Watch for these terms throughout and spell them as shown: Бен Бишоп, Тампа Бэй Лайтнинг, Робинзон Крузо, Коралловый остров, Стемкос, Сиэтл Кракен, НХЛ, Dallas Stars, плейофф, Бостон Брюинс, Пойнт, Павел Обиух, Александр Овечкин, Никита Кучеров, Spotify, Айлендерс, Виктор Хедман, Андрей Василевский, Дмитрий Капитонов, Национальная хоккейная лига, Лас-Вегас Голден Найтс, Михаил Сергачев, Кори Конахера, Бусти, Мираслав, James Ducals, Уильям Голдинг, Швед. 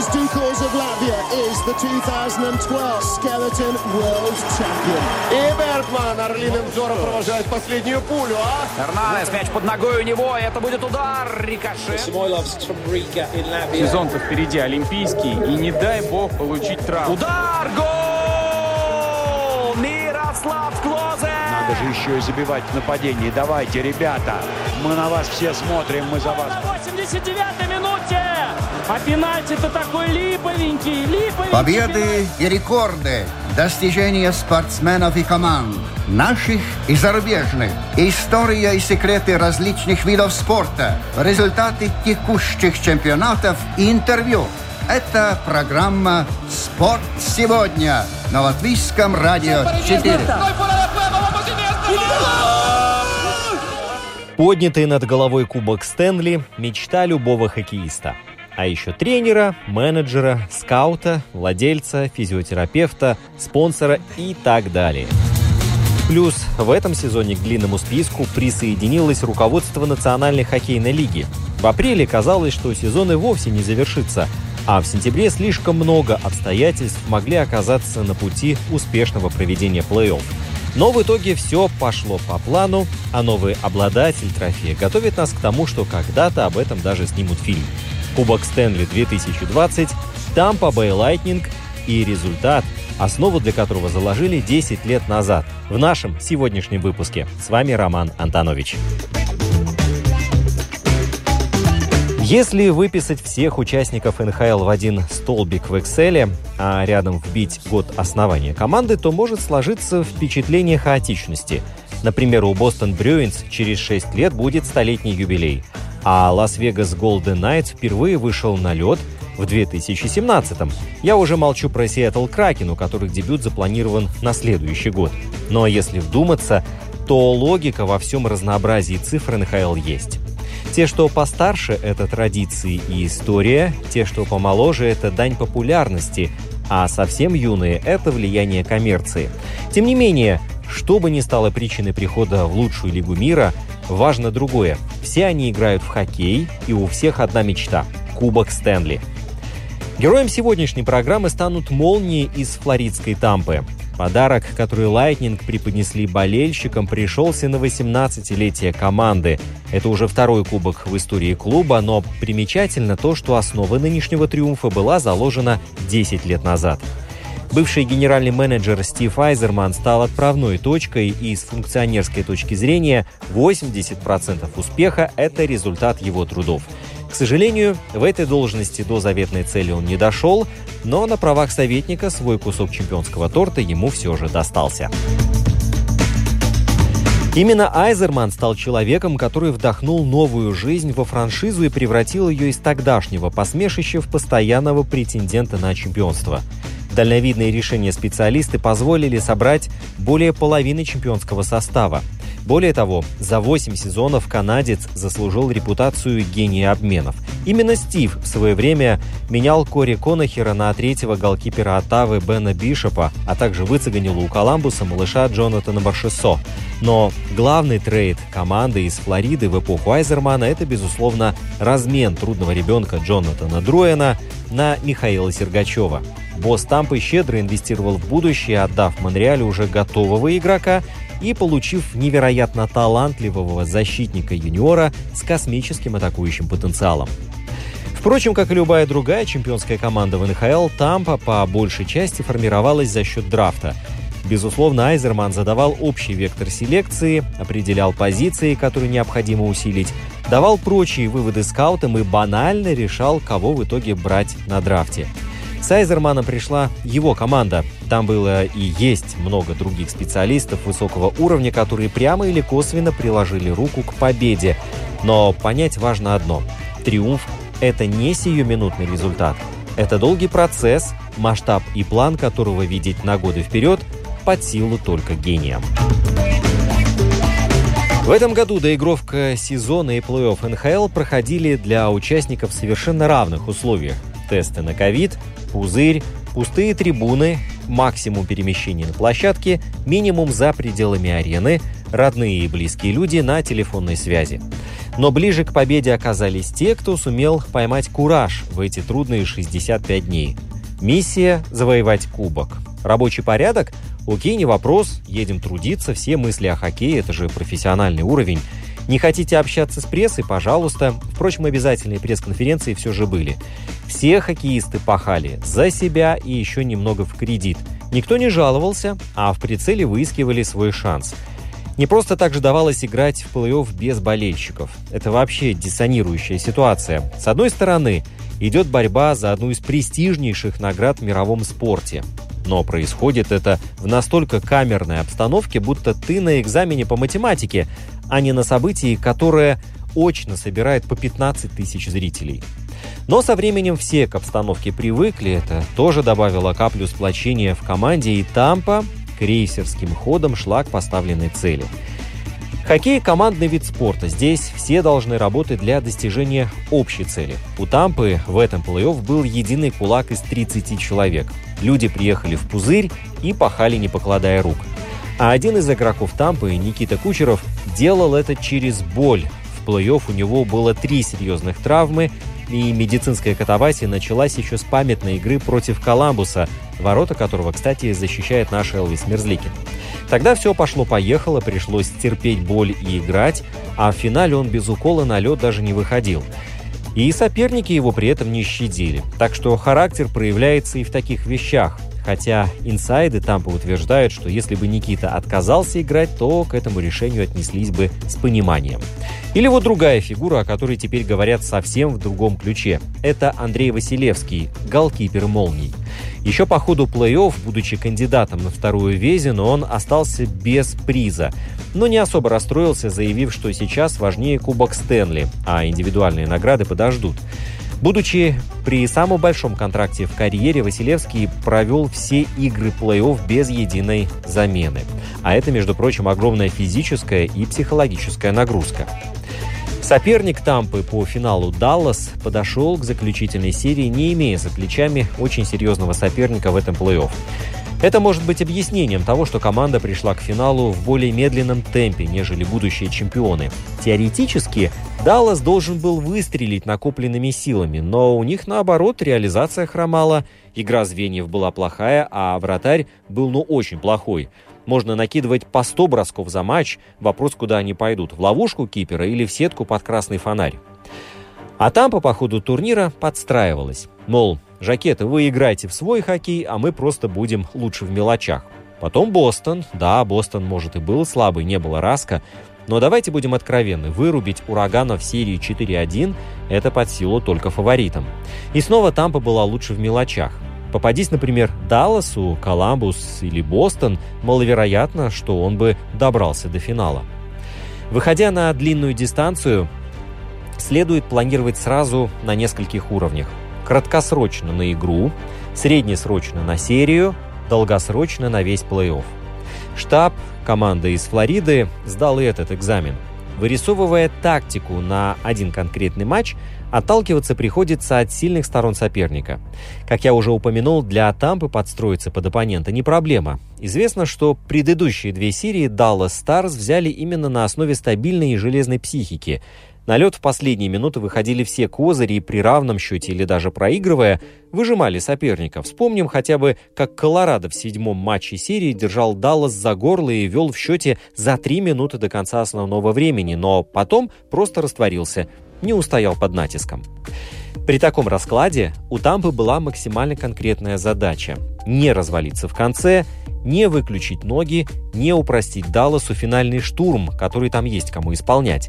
James Ducals of Latvia is the 2012 Skeleton World Champion. И Бергман орлиным взором провожает последнюю пулю, а? Эрнанес, мяч под ногой у него, это будет удар, рикошет. Сезон-то впереди олимпийский, и не дай бог получить травму. Удар, гол! Мираслав Клозе! Надо же еще и забивать в нападении. Давайте, ребята, мы на вас все смотрим, мы за вас. На 89-й минуте! А пенальти-то такой липовенький, липовенький. Победы и рекорды, достижения спортсменов и команд, наших и зарубежных, история и секреты различных видов спорта, результаты текущих чемпионатов и интервью. Это программа «Спорт сегодня» на Латвийском радио 4. Поднятый над головой Кубок Стэнли – мечта любого хоккеиста. А еще тренера, менеджера, скаута, владельца, физиотерапевта, спонсора и так далее. Плюс в этом сезоне к длинному списку присоединилось руководство Национальной хоккейной лиги. В апреле казалось, что сезон и вовсе не завершится, а в сентябре слишком много обстоятельств могли оказаться на пути успешного проведения плей-офф. Но в итоге все пошло по плану, а новый обладатель трофея готовит нас к тому, что когда-то об этом даже снимут фильм. Кубок Стэнли 2020, Тампа Бэй Лайтнинг и результат, основу для которого заложили 10 лет назад. В нашем сегодняшнем выпуске. С вами Роман Антонович. Если выписать всех участников НХЛ в один столбик в Excel, а рядом вбить год основания команды, то может сложиться впечатление хаотичности. Например, у Бостон Брюинс через 6 лет будет столетний юбилей. А Лас-Вегас Голден Найтс впервые вышел на лед в 2017-м. Я уже молчу про Сиэтл Кракен, у которых дебют запланирован на следующий год. Но если вдуматься, то логика во всем разнообразии цифр НХЛ есть. Те, что постарше, это традиции и история, те, что помоложе, это дань популярности, а совсем юные – это влияние коммерции. Тем не менее, что бы ни стало причиной прихода в лучшую лигу мира, важно другое. Все они играют в хоккей, и у всех одна мечта – Кубок Стэнли. Героем сегодняшней программы станут молнии из флоридской Тампы. Подарок, который «Лайтнинг» преподнесли болельщикам, пришелся на 18-летие команды. Это уже второй кубок в истории клуба, но примечательно то, что основа нынешнего триумфа была заложена 10 лет назад. Бывший генеральный менеджер Стив Айзерман стал отправной точкой, и с функционерской точки зрения 80% успеха – это результат его трудов. К сожалению, в этой должности до заветной цели он не дошел, но на правах советника свой кусок чемпионского торта ему все же достался. Именно Айзерман стал человеком, который вдохнул новую жизнь во франшизу и превратил ее из тогдашнего посмешища в постоянного претендента на чемпионство. Дальновидные решения специалисты позволили собрать более половины чемпионского состава. Более того, за 8 сезонов канадец заслужил репутацию гения обменов. Именно Стив в свое время менял Кори Конахера на третьего голкипера Оттавы Бена Бишопа, а также выцеганил у Коламбуса малыша Джонатана Баршесо. Но главный трейд команды из Флориды в эпоху Айзермана – это, безусловно, размен трудного ребенка Джонатана Друэна на Михаила Сергачева. Босс Тампы щедро инвестировал в будущее, отдав Монреалю уже готового игрока и получив невероятно талантливого защитника-юниора с космическим атакующим потенциалом. Впрочем, как и любая другая чемпионская команда в НХЛ, Тампа по большей части формировалась за счет драфта. Безусловно, Айзерман задавал общий вектор селекции, определял позиции, которые необходимо усилить, давал прочие выводы скаутам и банально решал, кого в итоге брать на драфте. С Айзерманом пришла его команда. Там было и есть много других специалистов высокого уровня, которые прямо или косвенно приложили руку к победе. Но понять важно одно. Триумф – это не сиюминутный результат. Это долгий процесс, масштаб и план которого видеть на годы вперед под силу только гениям. В этом году доигровка сезона и плей-офф НХЛ проходили для участников в совершенно равных условиях. Тесты на ковид, пузырь, пустые трибуны, максимум перемещений на площадке, минимум за пределами арены, родные и близкие люди на телефонной связи. Но ближе к победе оказались те, кто сумел поймать кураж в эти трудные 65 дней. Миссия – завоевать кубок. Рабочий порядок? Окей, не вопрос, едем трудиться, все мысли о хоккее, это же профессиональный уровень. Не хотите общаться с прессой? Пожалуйста. Впрочем, обязательные пресс-конференции все же были. Все хоккеисты пахали за себя и еще немного в кредит. Никто не жаловался, а в прицеле выискивали свой шанс. Не просто так же давалось играть в плей-офф без болельщиков. Это вообще диссонирующая ситуация. С одной стороны, идет борьба за одну из престижнейших наград в мировом спорте. Но происходит это в настолько камерной обстановке, будто ты на экзамене по математике, а не на событии, которое очно собирает по 15 тысяч зрителей. Но со временем все к обстановке привыкли, это тоже добавило каплю сплочения в команде, и Тампа крейсерским ходом шла к поставленной цели. Хоккей – командный вид спорта. Здесь все должны работать для достижения общей цели. У Тампы в этом плей-офф был единый кулак из 30 человек. Люди приехали в пузырь и пахали, не покладая рук. А один из игроков Тампы, Никита Кучеров, делал это через боль. В плей-офф у него было 3 серьезных травмы, и медицинская катавасия началась еще с памятной игры против Коламбуса, ворота которого, кстати, защищает наш Элвис Мерзликин. Тогда все пошло-поехало, пришлось терпеть боль и играть, а в финале он без укола на лед даже не выходил. И соперники его при этом не щадили. Так что характер проявляется и в таких вещах. Хотя инсайды Тампы утверждают, что если бы Никита отказался играть, то к этому решению отнеслись бы с пониманием. Или вот другая фигура, о которой теперь говорят совсем в другом ключе. Это Андрей Василевский, голкипер «Молний». Еще по ходу плей-офф, будучи кандидатом на вторую Vezina, он остался без приза. Но не особо расстроился, заявив, что сейчас важнее Кубок Стэнли, а индивидуальные награды подождут. Будучи при самом большом контракте в карьере, Василевский провел все игры плей-офф без единой замены. А это, между прочим, огромная физическая и психологическая нагрузка. Соперник Тампы по финалу Даллас подошел к заключительной серии, не имея за плечами очень серьезного соперника в этом плей-офф. Это может быть объяснением того, что команда пришла к финалу в более медленном темпе, нежели будущие чемпионы. Теоретически, Даллас должен был выстрелить накопленными силами, но у них, наоборот, реализация хромала, игра звеньев была плохая, а вратарь был, очень плохой. Можно накидывать по 100 бросков за матч, вопрос, куда они пойдут, в ловушку кипера или в сетку под красный фонарь. А Тампа по ходу турнира подстраивалась, мол, «Жакеты, вы играете в свой хоккей, а мы просто будем лучше в мелочах». Потом Бостон. Да, Бостон, может, и был слабый, не было раска. Но давайте будем откровенны. Вырубить урагана в серии 4-1 – это под силу только фаворитам. И снова Тампа была лучше в мелочах. Попадись, например, Далласу, Коламбус или Бостон, маловероятно, что он бы добрался до финала. Выходя на длинную дистанцию, следует планировать сразу на нескольких уровнях. Краткосрочно на игру, среднесрочно на серию, долгосрочно на весь плей-офф. Штаб команды из Флориды сдал и этот экзамен. Вырисовывая тактику на один конкретный матч, отталкиваться приходится от сильных сторон соперника. Как я уже упомянул, для Тампы подстроиться под оппонента не проблема. Известно, что предыдущие 2 серии Dallas Stars взяли именно на основе стабильной и железной психики. На лед в последние минуты выходили все козыри и при равном счете или даже проигрывая, выжимали соперника. Вспомним хотя бы, как Колорадо в 7-м матче серии держал Даллас за горло и вел в счете за 3 минуты до конца основного времени, но потом просто растворился, не устоял под натиском. При таком раскладе у Тампы была максимально конкретная задача – не развалиться в конце, не выключить ноги, не упростить Далласу финальный штурм, который там есть кому исполнять.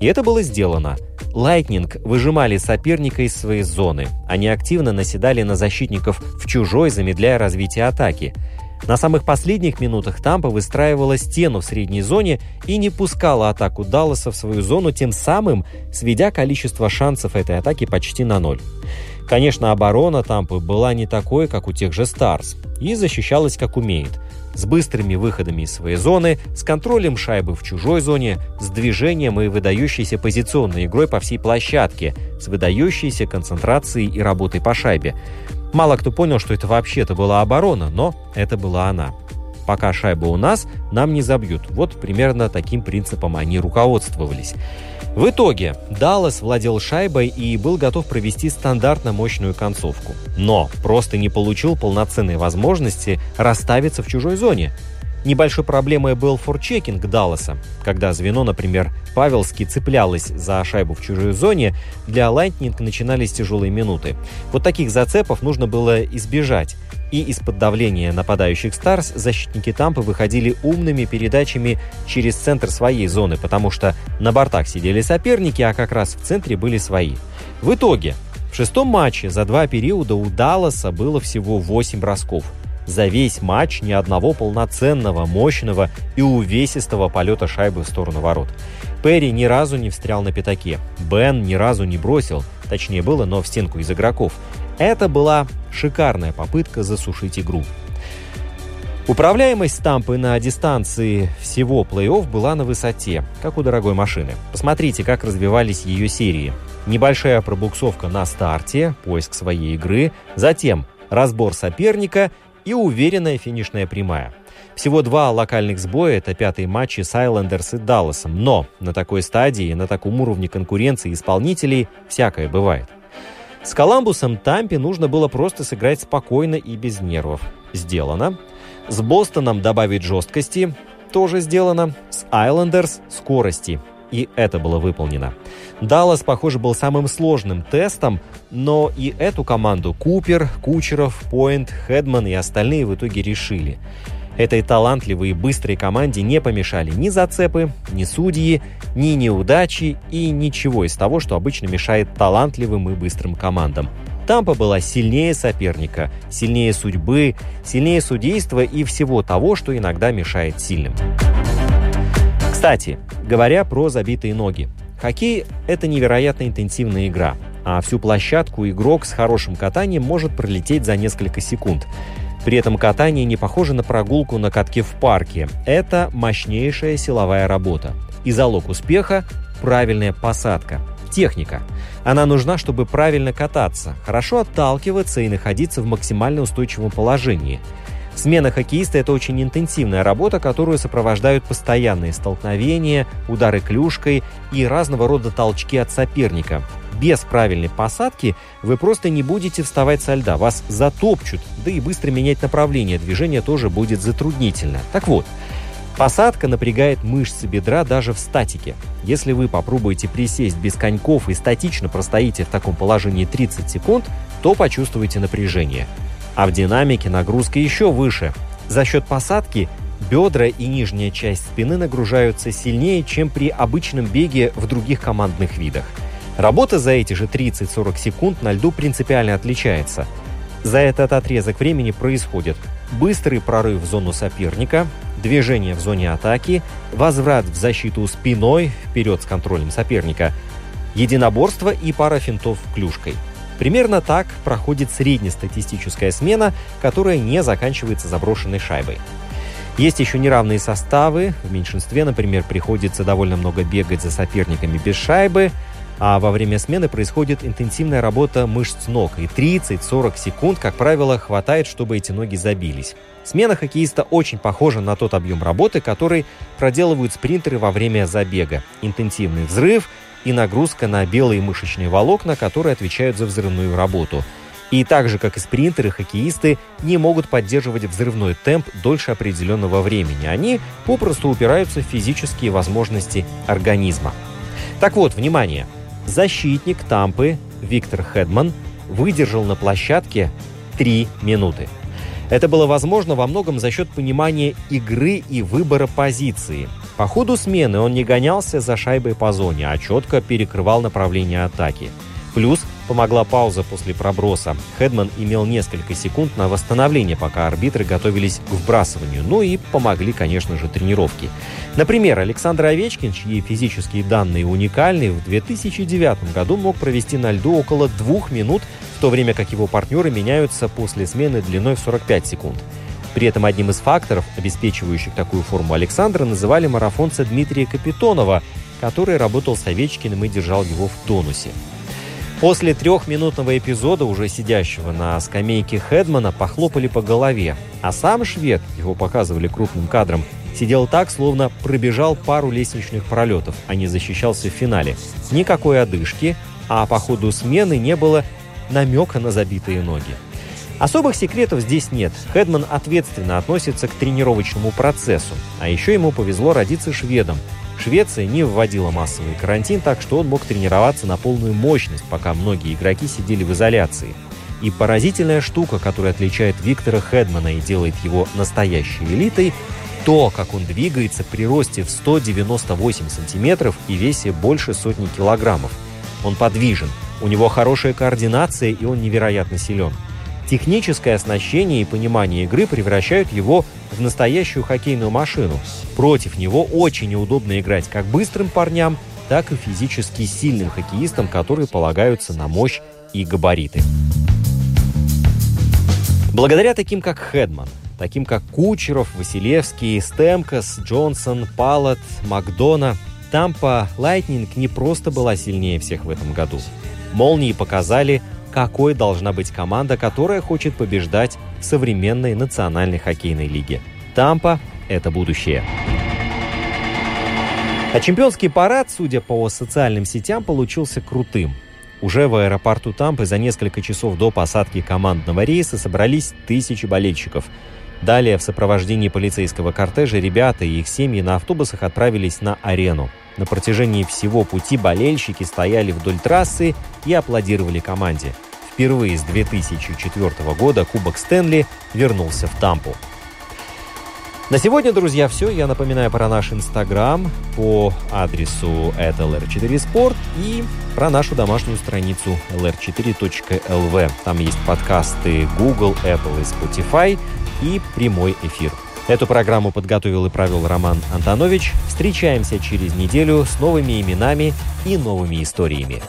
И это было сделано. «Лайтнинг» выжимали соперника из своей зоны. Они активно наседали на защитников в чужой, замедляя развитие атаки. На самых последних минутах Тампа выстраивала стену в средней зоне и не пускала атаку Далласа в свою зону, тем самым сведя количество шансов этой атаки почти на 0. Конечно, оборона Тампы была не такой, как у тех же «Старс», и защищалась как умеет. С быстрыми выходами из своей зоны, с контролем шайбы в чужой зоне, с движением и выдающейся позиционной игрой по всей площадке, с выдающейся концентрацией и работой по шайбе. Мало кто понял, что это вообще-то была оборона, но это была она. пока шайба у нас, нам не забьют. Вот примерно таким принципом они руководствовались. В итоге Даллас владел шайбой и был готов провести стандартно мощную концовку. Но просто не получил полноценной возможности расставиться в чужой зоне. Небольшой проблемой был форчекинг Далласа, когда звено, например, Павелски цеплялось за шайбу в чужой зоне, для Лайтнинг начинались тяжелые минуты. Вот таких зацепов нужно было избежать. И из-под давления нападающих Старс защитники Тампы выходили умными передачами через центр своей зоны, потому что на бортах сидели соперники, а как раз в центре были свои. В итоге в шестом матче за два периода у Далласа было всего 8 бросков. За весь матч ни одного полноценного, мощного и увесистого полета шайбы в сторону ворот. Перри ни разу не встрял на пятаке. Бен ни разу не бросил, точнее было, но в стенку из игроков. Это была шикарная попытка засушить игру. Управляемость Тампы на дистанции всего плей-офф была на высоте, как у дорогой машины. Посмотрите, как развивались ее серии. Небольшая пробуксовка на старте, поиск своей игры, затем разбор соперника и уверенная финишная прямая. Всего 2 локальных сбоя – это пятые матчи с Айлендерс и Далласом. Но на такой стадии, на таком уровне конкуренции исполнителей всякое бывает. С Коламбусом Тампе нужно было просто сыграть спокойно и без нервов. Сделано. С Бостоном добавить жесткости. Тоже сделано. С Айлендерс – скорости. И это было выполнено. Даллас, похоже, был самым сложным тестом, но и эту команду Купер, Кучеров, Пойнт, Хедман и остальные в итоге решили. Этой талантливой и быстрой команде не помешали ни зацепы, ни судьи, ни неудачи и ничего из того, что обычно мешает талантливым и быстрым командам. Тампа была сильнее соперника, сильнее судьбы, сильнее судейства и всего того, что иногда мешает сильным. Кстати, говоря про забитые ноги. Хоккей – это невероятно интенсивная игра, а всю площадку игрок с хорошим катанием может пролететь за несколько секунд. При этом катание не похоже на прогулку на катке в парке. Это мощнейшая силовая работа. И залог успеха – правильная посадка. Техника. Она нужна, чтобы правильно кататься, хорошо отталкиваться и находиться в максимально устойчивом положении. Смена хоккеиста – это очень интенсивная работа, которую сопровождают постоянные столкновения, удары клюшкой и разного рода толчки от соперника. Без правильной посадки вы просто не будете вставать со льда, вас затопчут, да и быстро менять направление движения тоже будет затруднительно. Так вот, посадка напрягает мышцы бедра даже в статике. Если вы попробуете присесть без коньков и статично простоите в таком положении 30 секунд, то почувствуете напряжение. А в динамике нагрузка еще выше. За счет посадки бедра и нижняя часть спины нагружаются сильнее, чем при обычном беге в других командных видах. Работа за эти же 30-40 секунд на льду принципиально отличается. За этот отрезок времени происходит быстрый прорыв в зону соперника, движение в зоне атаки, возврат в защиту спиной, вперед с контролем соперника, единоборство и пара финтов клюшкой. Примерно так проходит среднестатистическая смена, которая не заканчивается заброшенной шайбой. Есть еще неравные составы. В меньшинстве, например, приходится довольно много бегать за соперниками без шайбы, а во время смены происходит интенсивная работа мышц ног, и 30-40 секунд, как правило, хватает, чтобы эти ноги забились. Смена хоккеиста очень похожа на тот объем работы, который проделывают спринтеры во время забега. Интенсивный взрыв и нагрузка на белые мышечные волокна, которые отвечают за взрывную работу. И так же, как и спринтеры, хоккеисты не могут поддерживать взрывной темп дольше определенного времени. Они попросту упираются в физические возможности организма. Так вот, внимание! Защитник Тампы Виктор Хедман выдержал на площадке 3 минуты. Это было возможно во многом за счет понимания игры и выбора позиции. По ходу смены он не гонялся за шайбой по зоне, а четко перекрывал направление атаки. Плюс помогла пауза после проброса. Хедман имел несколько секунд на восстановление, пока арбитры готовились к вбрасыванию. Ну и помогли, конечно же, тренировки. Например, Александр Овечкин, чьи физические данные уникальны, в 2009 году мог провести на льду около 2 минут, в то время как его партнеры меняются после смены длиной в 45 секунд. При этом одним из факторов, обеспечивающих такую форму Александра, называли марафонца Дмитрия Капитонова, который работал с Овечкиным и держал его в тонусе. После трехминутного эпизода уже сидящего на скамейке Хедмана похлопали по голове. А сам швед, его показывали крупным кадром, сидел так, словно пробежал пару лестничных пролетов, а не защищался в финале. Никакой одышки, а по ходу смены не было намека на забитые ноги. Особых секретов здесь нет. Хедман ответственно относится к тренировочному процессу. А еще ему повезло родиться шведом. Швеция не вводила массовый карантин, так что он мог тренироваться на полную мощность, пока многие игроки сидели в изоляции. И поразительная штука, которая отличает Виктора Хедмана и делает его настоящей элитой – то, как он двигается при росте в 198 сантиметров и весе больше сотни килограммов. Он подвижен, у него хорошая координация и он невероятно силен. Техническое оснащение и понимание игры превращают его в настоящую хоккейную машину. Против него очень неудобно играть как быстрым парням, так и физически сильным хоккеистам, которые полагаются на мощь и габариты. Благодаря таким, как Хедман, таким, как Кучеров, Василевский, Стемкос, Джонсон, Палат, Макдона, Тампа Лайтнинг не просто была сильнее всех в этом году. Молнии показали, какой должна быть команда, которая хочет побеждать в современной национальной хоккейной лиге. Тампа – это будущее. А чемпионский парад, судя по социальным сетям, получился крутым. Уже в аэропорту Тампы за несколько часов до посадки командного рейса собрались тысячи болельщиков. Далее в сопровождении полицейского кортежа ребята и их семьи на автобусах отправились на арену. На протяжении всего пути болельщики стояли вдоль трассы и аплодировали команде. Впервые с 2004 года Кубок Стэнли вернулся в Тампу. На сегодня, друзья, все. Я напоминаю про наш Инстаграм по адресу @lr4sport и про нашу домашнюю страницу lr4.lv. Там есть подкасты Google, Apple и Spotify и прямой эфир. Эту программу подготовил и провел Роман Антонович. Встречаемся через неделю с новыми именами и новыми историями.